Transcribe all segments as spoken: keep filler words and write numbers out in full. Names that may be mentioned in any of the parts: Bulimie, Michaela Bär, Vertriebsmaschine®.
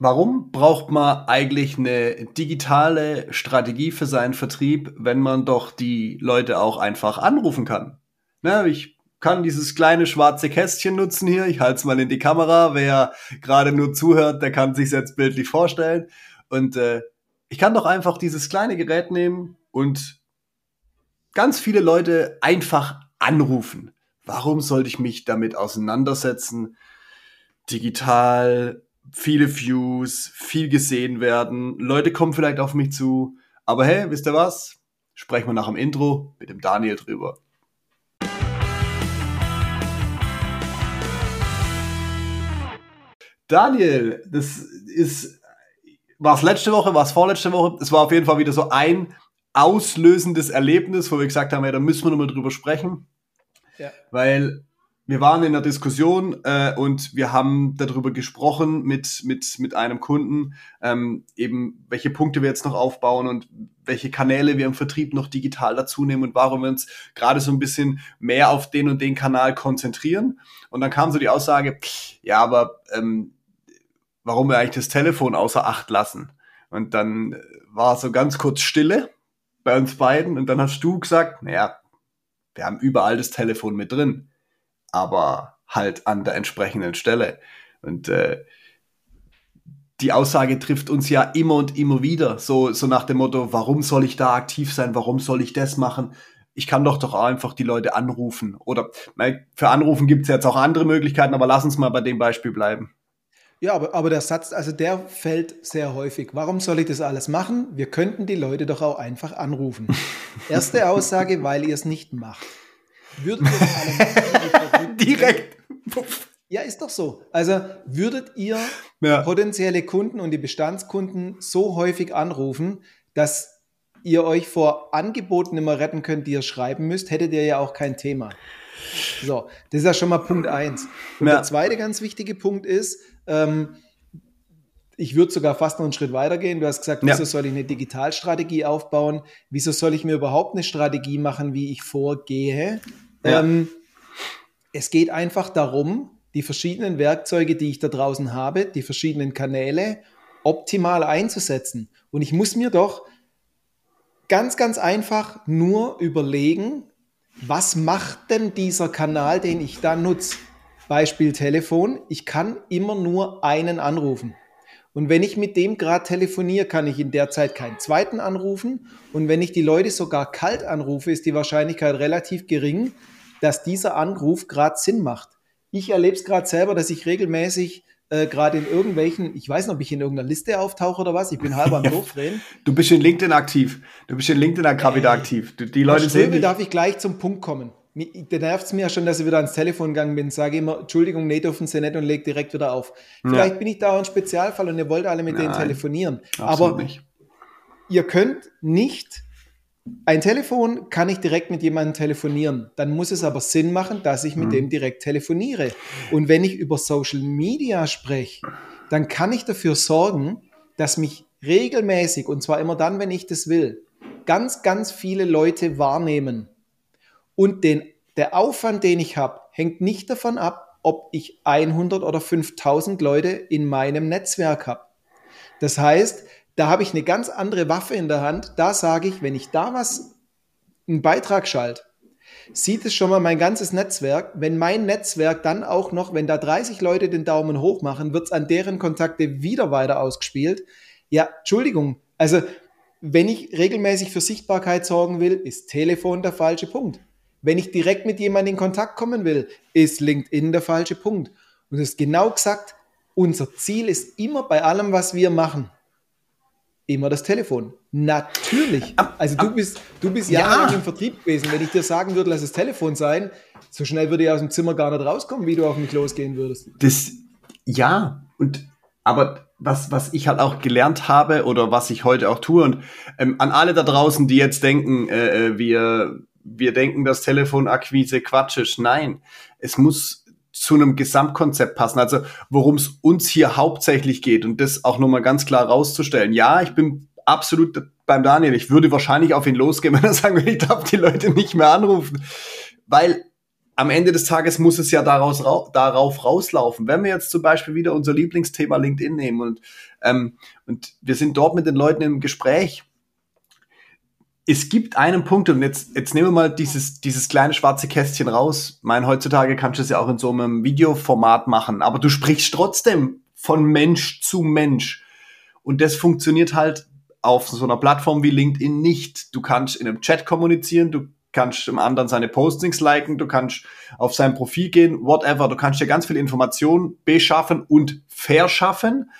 Warum braucht man eigentlich eine digitale Strategie für seinen Vertrieb, wenn man doch die Leute auch einfach anrufen kann? Na, ich kann dieses kleine schwarze Kästchen nutzen hier. Ich halte es mal in die Kamera. Wer gerade nur zuhört, der kann sich jetzt bildlich vorstellen. Und äh, ich kann doch einfach dieses kleine Gerät nehmen und ganz viele Leute einfach anrufen. Warum sollte ich mich damit auseinandersetzen? Digital, viele Views, viel gesehen werden, Leute kommen vielleicht auf mich zu, aber hey, wisst ihr was? Sprechen wir nach dem Intro mit dem Daniel drüber. Daniel, das ist, war es letzte Woche, war es vorletzte Woche, es war auf jeden Fall wieder so ein auslösendes Erlebnis, wo wir gesagt haben, ja, da müssen wir nochmal drüber sprechen, ja. Weil wir waren in einer Diskussion äh, und wir haben darüber gesprochen mit mit mit einem Kunden, ähm, eben welche Punkte wir jetzt noch aufbauen und welche Kanäle wir im Vertrieb noch digital dazu nehmen und warum wir uns gerade so ein bisschen mehr auf den und den Kanal konzentrieren. Und dann kam so die Aussage, ja, aber ähm, warum wir eigentlich das Telefon außer Acht lassen? Und dann war so ganz kurz Stille bei uns beiden und dann hast du gesagt, naja, wir haben überall das Telefon mit drin, aber halt an der entsprechenden Stelle. Und äh, die Aussage trifft uns ja immer und immer wieder, so, so nach dem Motto, warum soll ich da aktiv sein, warum soll ich das machen? Ich kann doch doch einfach die Leute anrufen. Oder nein, für Anrufen gibt es jetzt auch andere Möglichkeiten, aber lass uns mal bei dem Beispiel bleiben. Ja, aber, aber der Satz, also der fällt sehr häufig. Warum soll ich das alles machen? Wir könnten die Leute doch auch einfach anrufen. Erste Aussage, weil ihr es nicht macht. Würdet ihr alle direkt. Ja, ist doch so. Also würdet ihr ja. potenzielle Kunden und die Bestandskunden so häufig anrufen, dass ihr euch vor Angeboten nicht mehr retten könnt, die ihr schreiben müsst, hättet ihr ja auch kein Thema. So, das ist ja schon mal Punkt eins. Und ja. der zweite ganz wichtige Punkt ist, ähm, ich würde sogar fast noch einen Schritt weiter gehen. Du hast gesagt, wieso ja. soll ich eine Digitalstrategie aufbauen? Wieso soll ich mir überhaupt eine Strategie machen, wie ich vorgehe? Ja. Ähm, es geht einfach darum, die verschiedenen Werkzeuge, die ich da draußen habe, die verschiedenen Kanäle optimal einzusetzen. Und ich muss mir doch ganz, ganz einfach nur überlegen, was macht denn dieser Kanal, den ich da nutze? Beispiel Telefon. Ich kann immer nur einen anrufen. Und wenn ich mit dem gerade telefoniere, kann ich in der Zeit keinen zweiten anrufen. Und wenn ich die Leute sogar kalt anrufe, ist die Wahrscheinlichkeit relativ gering, dass dieser Anruf gerade Sinn macht. Ich erlebe es gerade selber, dass ich regelmäßig äh, gerade in irgendwelchen, ich weiß nicht, ob ich in irgendeiner Liste auftauche oder was, ich bin halb am Durchdrehen. Du bist in LinkedIn aktiv. Du bist in LinkedIn äh, aktiv. Du, die Leute sehen dich. Darf ich gleich zum Punkt kommen. Da nervt es mir ja schon, dass ich wieder ans Telefon gegangen bin, sage immer, Entschuldigung, nee, dürfen Sie nicht und lege direkt wieder auf. Vielleicht ja. bin ich da auch ein Spezialfall und ihr wollt alle mit Nein, denen telefonieren. Aber nicht. Ihr könnt nicht, ein Telefon kann ich direkt mit jemandem telefonieren. Dann muss es aber Sinn machen, dass ich mit mhm. dem direkt telefoniere. Und wenn ich über Social Media spreche, dann kann ich dafür sorgen, dass mich regelmäßig, und zwar immer dann, wenn ich das will, ganz, ganz viele Leute wahrnehmen. Und den, der Aufwand, den ich habe, hängt nicht davon ab, ob ich hundert oder fünftausend Leute in meinem Netzwerk habe. Das heißt, da habe ich eine ganz andere Waffe in der Hand. Da sage ich, wenn ich da was, einen Beitrag schalte, sieht es schon mal mein ganzes Netzwerk. Wenn mein Netzwerk dann auch noch, wenn da dreißig Leute den Daumen hoch machen, wird es an deren Kontakte wieder weiter ausgespielt. Ja, Entschuldigung, also wenn ich regelmäßig für Sichtbarkeit sorgen will, ist Telefon der falsche Punkt. Wenn ich direkt mit jemandem in Kontakt kommen will, ist LinkedIn der falsche Punkt. Und das ist genau gesagt, unser Ziel ist immer bei allem, was wir machen, immer das Telefon. Natürlich. Also du bist, du bist jahrelang ja. im Vertrieb gewesen. Wenn ich dir sagen würde, lass das Telefon sein, so schnell würde ich aus dem Zimmer gar nicht rauskommen, wie du auf mich losgehen würdest. Das, ja, und aber was, was ich halt auch gelernt habe oder was ich heute auch tue und ähm, an alle da draußen, die jetzt denken, äh, wir... Wir denken, dass Telefonakquise Quatsch ist. Nein, es muss zu einem Gesamtkonzept passen. Also worum es uns hier hauptsächlich geht und das auch nochmal ganz klar rauszustellen. Ja, ich bin absolut beim Daniel. Ich würde wahrscheinlich auf ihn losgehen, wenn er sagen würde, ich darf die Leute nicht mehr anrufen. Weil am Ende des Tages muss es ja daraus, ra- darauf rauslaufen. Wenn wir jetzt zum Beispiel wieder unser Lieblingsthema LinkedIn nehmen und, ähm, und wir sind dort mit den Leuten im Gespräch, es gibt einen Punkt, und jetzt, jetzt nehmen wir mal dieses, dieses kleine schwarze Kästchen raus. Ich meine, heutzutage kannst du es ja auch in so einem Videoformat machen, aber du sprichst trotzdem von Mensch zu Mensch. Und das funktioniert halt auf so einer Plattform wie LinkedIn nicht. Du kannst in einem Chat kommunizieren, du kannst dem anderen seine Postings liken, du kannst auf sein Profil gehen, whatever. Du kannst dir ganz viel Information beschaffen und verschaffen,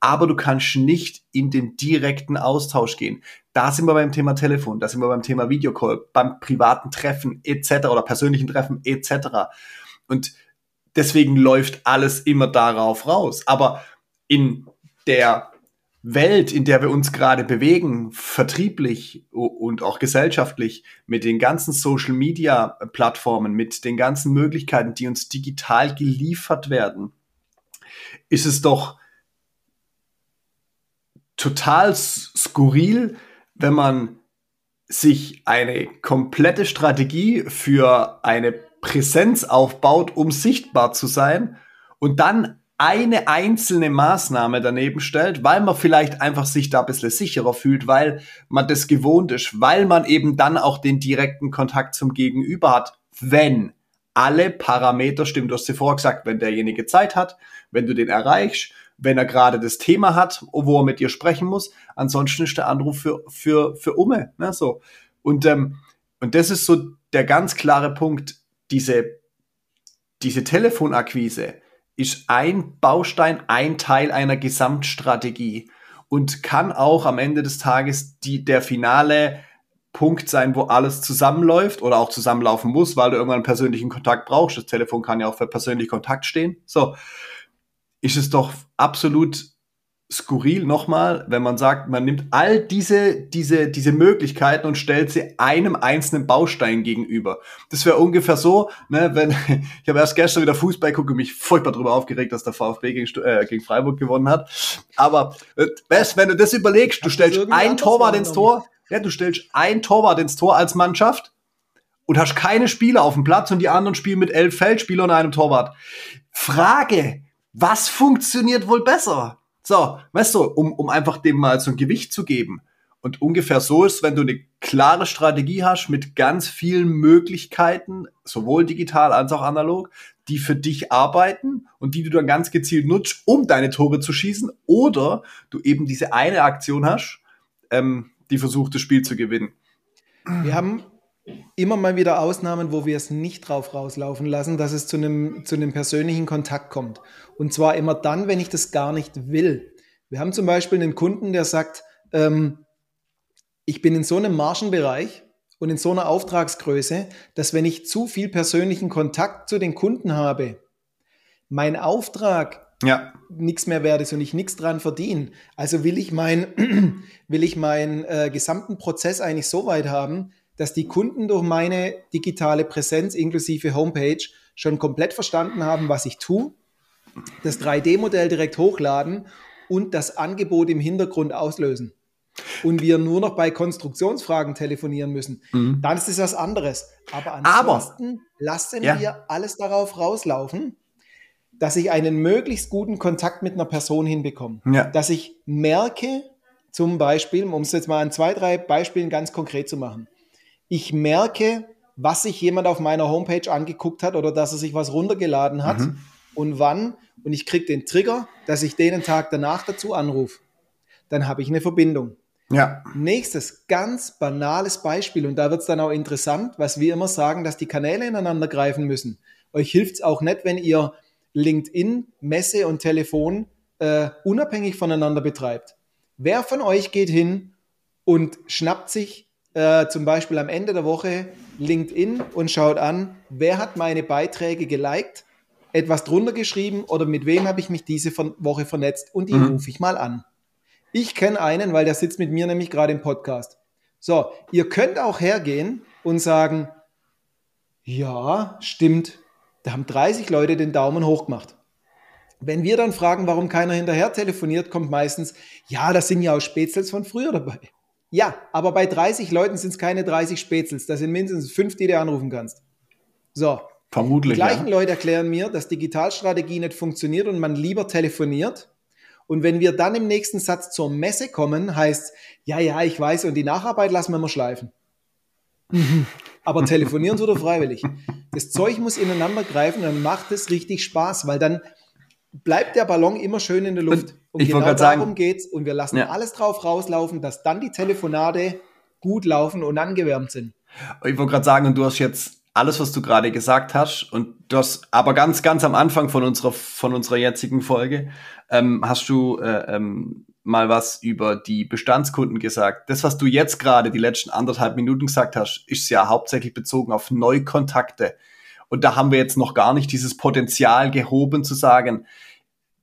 aber du kannst nicht in den direkten Austausch gehen. Da sind wir beim Thema Telefon, da sind wir beim Thema Videocall, beim privaten Treffen et cetera oder persönlichen Treffen et cetera. Und deswegen läuft alles immer darauf raus. Aber in der Welt, in der wir uns gerade bewegen, vertrieblich und auch gesellschaftlich, mit den ganzen Social-Media-Plattformen, mit den ganzen Möglichkeiten, die uns digital geliefert werden, ist es doch total skurril, wenn man sich eine komplette Strategie für eine Präsenz aufbaut, um sichtbar zu sein, und dann eine einzelne Maßnahme daneben stellt, weil man vielleicht einfach sich da ein bisschen sicherer fühlt, weil man das gewohnt ist, weil man eben dann auch den direkten Kontakt zum Gegenüber hat, wenn alle Parameter stimmen. Du hast dir vorher gesagt, wenn derjenige Zeit hat, wenn du den erreichst, wenn er gerade das Thema hat, wo er mit dir sprechen muss, ansonsten ist der Anruf für für für Umme, ne, so. Und ähm, und das ist so der ganz klare Punkt, diese diese Telefonakquise ist ein Baustein, ein Teil einer Gesamtstrategie und kann auch am Ende des Tages die, der finale Punkt sein, wo alles zusammenläuft oder auch zusammenlaufen muss, weil du irgendwann einen persönlichen Kontakt brauchst. Das Telefon kann ja auch für persönlichen Kontakt stehen. So, ist es doch absolut skurril nochmal, wenn man sagt, man nimmt all diese, diese, diese Möglichkeiten und stellt sie einem einzelnen Baustein gegenüber. Das wäre ungefähr so, ne, wenn, ich habe erst gestern wieder Fußball geguckt und mich furchtbar darüber aufgeregt, dass der VfB gegen, äh, gegen Freiburg gewonnen hat. Aber, äh, wenn du das überlegst, du stellst ein Torwart ins Tor, ja, du stellst ein Torwart ins Tor als Mannschaft und hast keine Spieler auf dem Platz und die anderen spielen mit elf Feldspielern und einem Torwart. Frage, was funktioniert wohl besser? So, weißt du, um, um einfach dem mal so ein Gewicht zu geben. Und ungefähr so ist, wenn du eine klare Strategie hast mit ganz vielen Möglichkeiten, sowohl digital als auch analog, die für dich arbeiten und die du dann ganz gezielt nutzt, um deine Tore zu schießen. Oder du eben diese eine Aktion hast, ähm, die versucht, das Spiel zu gewinnen. Wir haben immer mal wieder Ausnahmen, wo wir es nicht drauf rauslaufen lassen, dass es zu einem, zu einem persönlichen Kontakt kommt. Und zwar immer dann, wenn ich das gar nicht will. Wir haben zum Beispiel einen Kunden, der sagt, ähm, ich bin in so einem Margenbereich und in so einer Auftragsgröße, dass wenn ich zu viel persönlichen Kontakt zu den Kunden habe, mein Auftrag ja nichts mehr wert ist und ich nichts dran verdiene. Also will ich, mein, will ich meinen äh, gesamten Prozess eigentlich so weit haben, dass die Kunden durch meine digitale Präsenz inklusive Homepage schon komplett verstanden haben, was ich tue, das drei D Modell direkt hochladen und das Angebot im Hintergrund auslösen. Und wir nur noch bei Konstruktionsfragen telefonieren müssen. Mhm. Dann ist es was anderes. Aber ansonsten Aber, lassen ja. wir alles darauf rauslaufen, dass ich einen möglichst guten Kontakt mit einer Person hinbekomme. Ja. Dass ich merke, zum Beispiel, um es jetzt mal an zwei, drei Beispielen ganz konkret zu machen, ich merke, was sich jemand auf meiner Homepage angeguckt hat oder dass er sich was runtergeladen hat mhm. und wann. Und ich kriege den Trigger, dass ich den Tag danach dazu anrufe. Dann habe ich eine Verbindung. Ja. Nächstes, ganz banales Beispiel. Und da wird es dann auch interessant, was wir immer sagen, dass die Kanäle ineinander greifen müssen. Euch hilft es auch nicht, wenn ihr LinkedIn, Messe und Telefon äh, unabhängig voneinander betreibt. Wer von euch geht hin und schnappt sich Äh, zum Beispiel am Ende der Woche LinkedIn und schaut an, wer hat meine Beiträge geliked, etwas drunter geschrieben oder mit wem habe ich mich diese von, Woche vernetzt und den mhm. rufe ich mal an. Ich kenne einen, weil der sitzt mit mir nämlich gerade im Podcast. So, ihr könnt auch hergehen und sagen, ja, stimmt, da haben dreißig Leute den Daumen hoch gemacht. Wenn wir dann fragen, warum keiner hinterher telefoniert, kommt meistens, ja, das sind ja auch Spätzels von früher dabei. Ja, aber bei dreißig Leuten sind es keine dreißig Spätzels. Da sind mindestens fünf, die du anrufen kannst. So, Vermutlich. Die gleichen ja. Leute erklären mir, dass Digitalstrategie nicht funktioniert und man lieber telefoniert. Und wenn wir dann im nächsten Satz zur Messe kommen, heißt es, ja, ja, ich weiß, und die Nacharbeit lassen wir mal schleifen. Aber telefonieren tut er freiwillig. Das Zeug muss ineinander greifen, dann macht es richtig Spaß, weil dann bleibt der Ballon immer schön in der Luft. Und ich genau darum sagen, geht's. Und wir lassen ja. alles drauf rauslaufen, dass dann die Telefonate gut laufen und angewärmt sind. Ich wollte gerade sagen, und du hast jetzt alles, was du gerade gesagt hast, und du hast aber ganz, ganz am Anfang von unserer, von unserer jetzigen Folge, ähm, hast du äh, ähm, mal was über die Bestandskunden gesagt. Das, was du jetzt gerade die letzten anderthalb Minuten gesagt hast, ist ja hauptsächlich bezogen auf Neukontakte. Und da haben wir jetzt noch gar nicht dieses Potenzial gehoben zu sagen,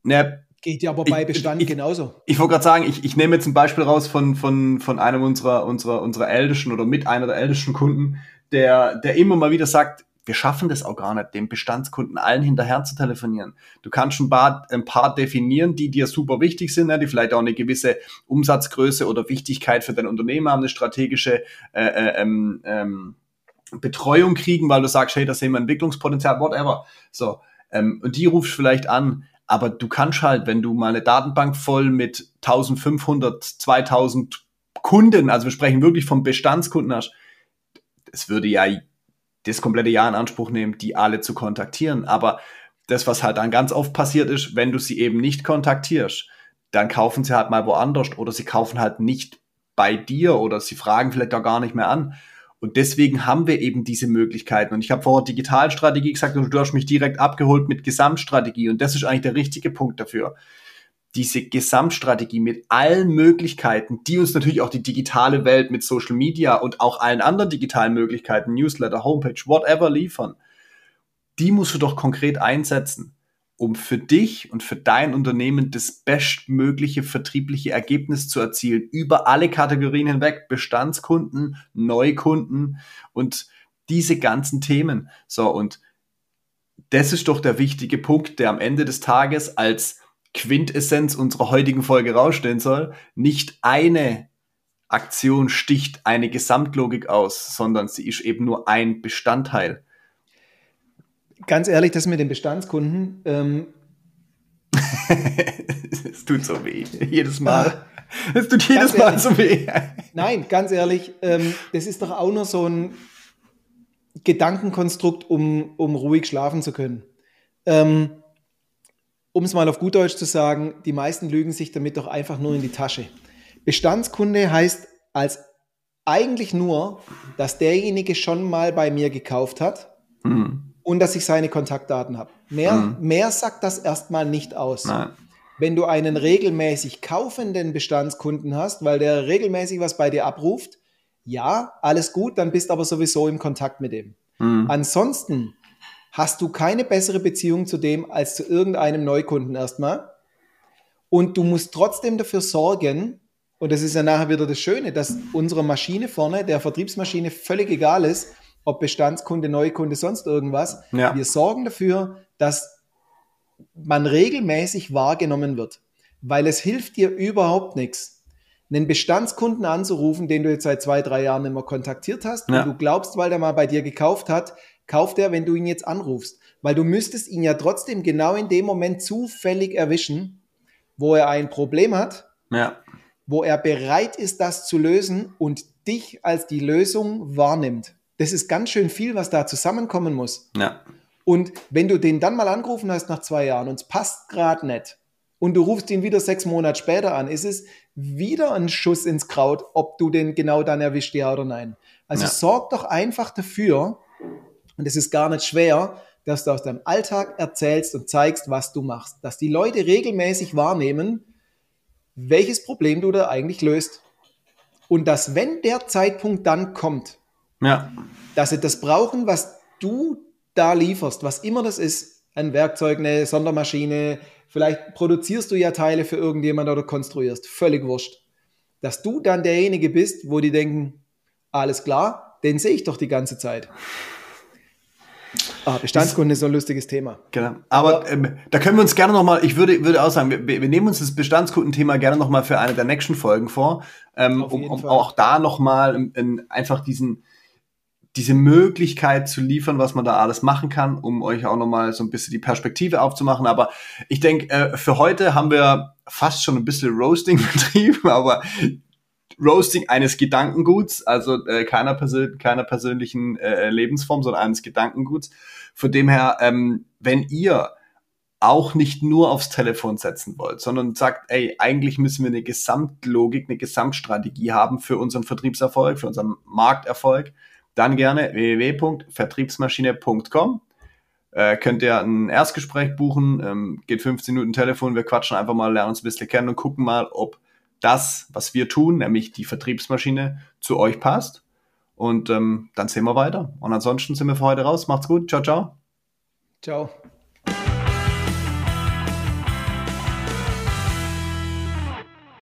ne, geht ja aber bei ich, Bestand ich, genauso. Ich, ich wollte gerade sagen, ich, ich nehme jetzt ein Beispiel raus von, von, von einem unserer, unserer, unserer ältesten oder mit einer der ältesten Kunden, der, der immer mal wieder sagt, wir schaffen das auch gar nicht, dem Bestandskunden allen hinterher zu telefonieren. Du kannst ein paar, ein paar definieren, die dir super wichtig sind, ne, die vielleicht auch eine gewisse Umsatzgröße oder Wichtigkeit für dein Unternehmen haben, eine strategische äh, ähm, ähm, Betreuung kriegen, weil du sagst, hey, da sehen wir Entwicklungspotenzial, whatever. So, ähm, und die rufst vielleicht an. Aber du kannst halt, wenn du mal eine Datenbank voll mit eintausendfünfhundert, zweitausend Kunden, also wir sprechen wirklich vom Bestandskunden hast, es würde ja das komplette Jahr in Anspruch nehmen, die alle zu kontaktieren. Aber das, was halt dann ganz oft passiert ist, wenn du sie eben nicht kontaktierst, dann kaufen sie halt mal woanders oder sie kaufen halt nicht bei dir oder sie fragen vielleicht auch gar nicht mehr an. Und deswegen haben wir eben diese Möglichkeiten. Und ich habe vorher Digitalstrategie gesagt und du hast mich direkt abgeholt mit Gesamtstrategie. Und das ist eigentlich der richtige Punkt dafür. Diese Gesamtstrategie mit allen Möglichkeiten, die uns natürlich auch die digitale Welt mit Social Media und auch allen anderen digitalen Möglichkeiten, Newsletter, Homepage, whatever liefern, die musst du doch konkret einsetzen, um für dich und für dein Unternehmen das bestmögliche vertriebliche Ergebnis zu erzielen, über alle Kategorien hinweg, Bestandskunden, Neukunden und diese ganzen Themen. So, und das ist doch der wichtige Punkt, der am Ende des Tages als Quintessenz unserer heutigen Folge rausstehen soll. Nicht eine Aktion sticht eine Gesamtlogik aus, sondern sie ist eben nur ein Bestandteil. Ganz ehrlich, das mit den Bestandskunden. Ähm, es tut so weh, jedes Mal. Es tut jedes Mal so weh. Nein, ganz ehrlich, ähm, das ist doch auch nur so ein Gedankenkonstrukt, um, um ruhig schlafen zu können. Ähm, um es mal auf gut Deutsch zu sagen, die meisten lügen sich damit doch einfach nur in die Tasche. Bestandskunde heißt als eigentlich nur, dass derjenige schon mal bei mir gekauft hat. Mhm. Und dass ich seine Kontaktdaten habe. Mehr, mhm. mehr sagt das erstmal nicht aus. Nein. Wenn du einen regelmäßig kaufenden Bestandskunden hast, weil der regelmäßig was bei dir abruft, ja, alles gut, dann bist aber sowieso im Kontakt mit dem. Mhm. Ansonsten hast du keine bessere Beziehung zu dem als zu irgendeinem Neukunden erstmal. Und du musst trotzdem dafür sorgen, und das ist ja nachher wieder das Schöne, dass unserer Maschine vorne, der Vertriebsmaschine, völlig egal ist, ob Bestandskunde, Neukunde, sonst irgendwas. Ja. Wir sorgen dafür, dass man regelmäßig wahrgenommen wird, weil es hilft dir überhaupt nichts, einen Bestandskunden anzurufen, den du jetzt seit zwei, drei Jahren nicht mehr kontaktiert hast, ja. und du glaubst, weil der mal bei dir gekauft hat, kauft er, wenn du ihn jetzt anrufst, weil du müsstest ihn ja trotzdem genau in dem Moment zufällig erwischen, wo er ein Problem hat, ja. wo er bereit ist, das zu lösen und dich als die Lösung wahrnimmt. Das ist ganz schön viel, was da zusammenkommen muss. Ja. Und wenn du den dann mal angerufen hast nach zwei Jahren und es passt gerade nicht und du rufst ihn wieder sechs Monate später an, ist es wieder ein Schuss ins Kraut, ob du den genau dann erwischt, ja oder nein. Also ja. sorg doch einfach dafür, und es ist gar nicht schwer, dass du aus deinem Alltag erzählst und zeigst, was du machst. Dass die Leute regelmäßig wahrnehmen, welches Problem du da eigentlich löst. Und dass, wenn der Zeitpunkt dann kommt, ja. dass sie das brauchen, was du da lieferst, was immer das ist, ein Werkzeug, eine Sondermaschine, vielleicht produzierst du ja Teile für irgendjemand oder konstruierst, völlig wurscht. Dass du dann derjenige bist, wo die denken, alles klar, den sehe ich doch die ganze Zeit. Ah, Bestandskunde ist so ein lustiges Thema. Genau. Aber, Aber ähm, da können wir uns gerne nochmal, ich würde, würde auch sagen, wir, wir nehmen uns das Bestandskundenthema gerne nochmal für eine der nächsten Folgen vor, ähm, um, um auch da nochmal einfach diesen diese Möglichkeit zu liefern, was man da alles machen kann, um euch auch nochmal so ein bisschen die Perspektive aufzumachen. Aber ich denke, äh, für heute haben wir fast schon ein bisschen Roasting betrieben, aber Roasting eines Gedankenguts, also äh, keiner, Persön- keiner persönlichen äh, Lebensform, sondern eines Gedankenguts. Von dem her, ähm, wenn ihr auch nicht nur aufs Telefon setzen wollt, sondern sagt, ey, eigentlich müssen wir eine Gesamtlogik, eine Gesamtstrategie haben für unseren Vertriebserfolg, für unseren Markterfolg, dann gerne w w w Punkt vertriebsmaschine Punkt com. Äh, könnt ihr ein Erstgespräch buchen, ähm, geht fünfzehn Minuten Telefon, wir quatschen einfach mal, lernen uns ein bisschen kennen und gucken mal, ob das, was wir tun, nämlich die Vertriebsmaschine, zu euch passt. Und ähm, dann sehen wir weiter. Und ansonsten sind wir für heute raus. Macht's gut. Ciao, ciao. Ciao.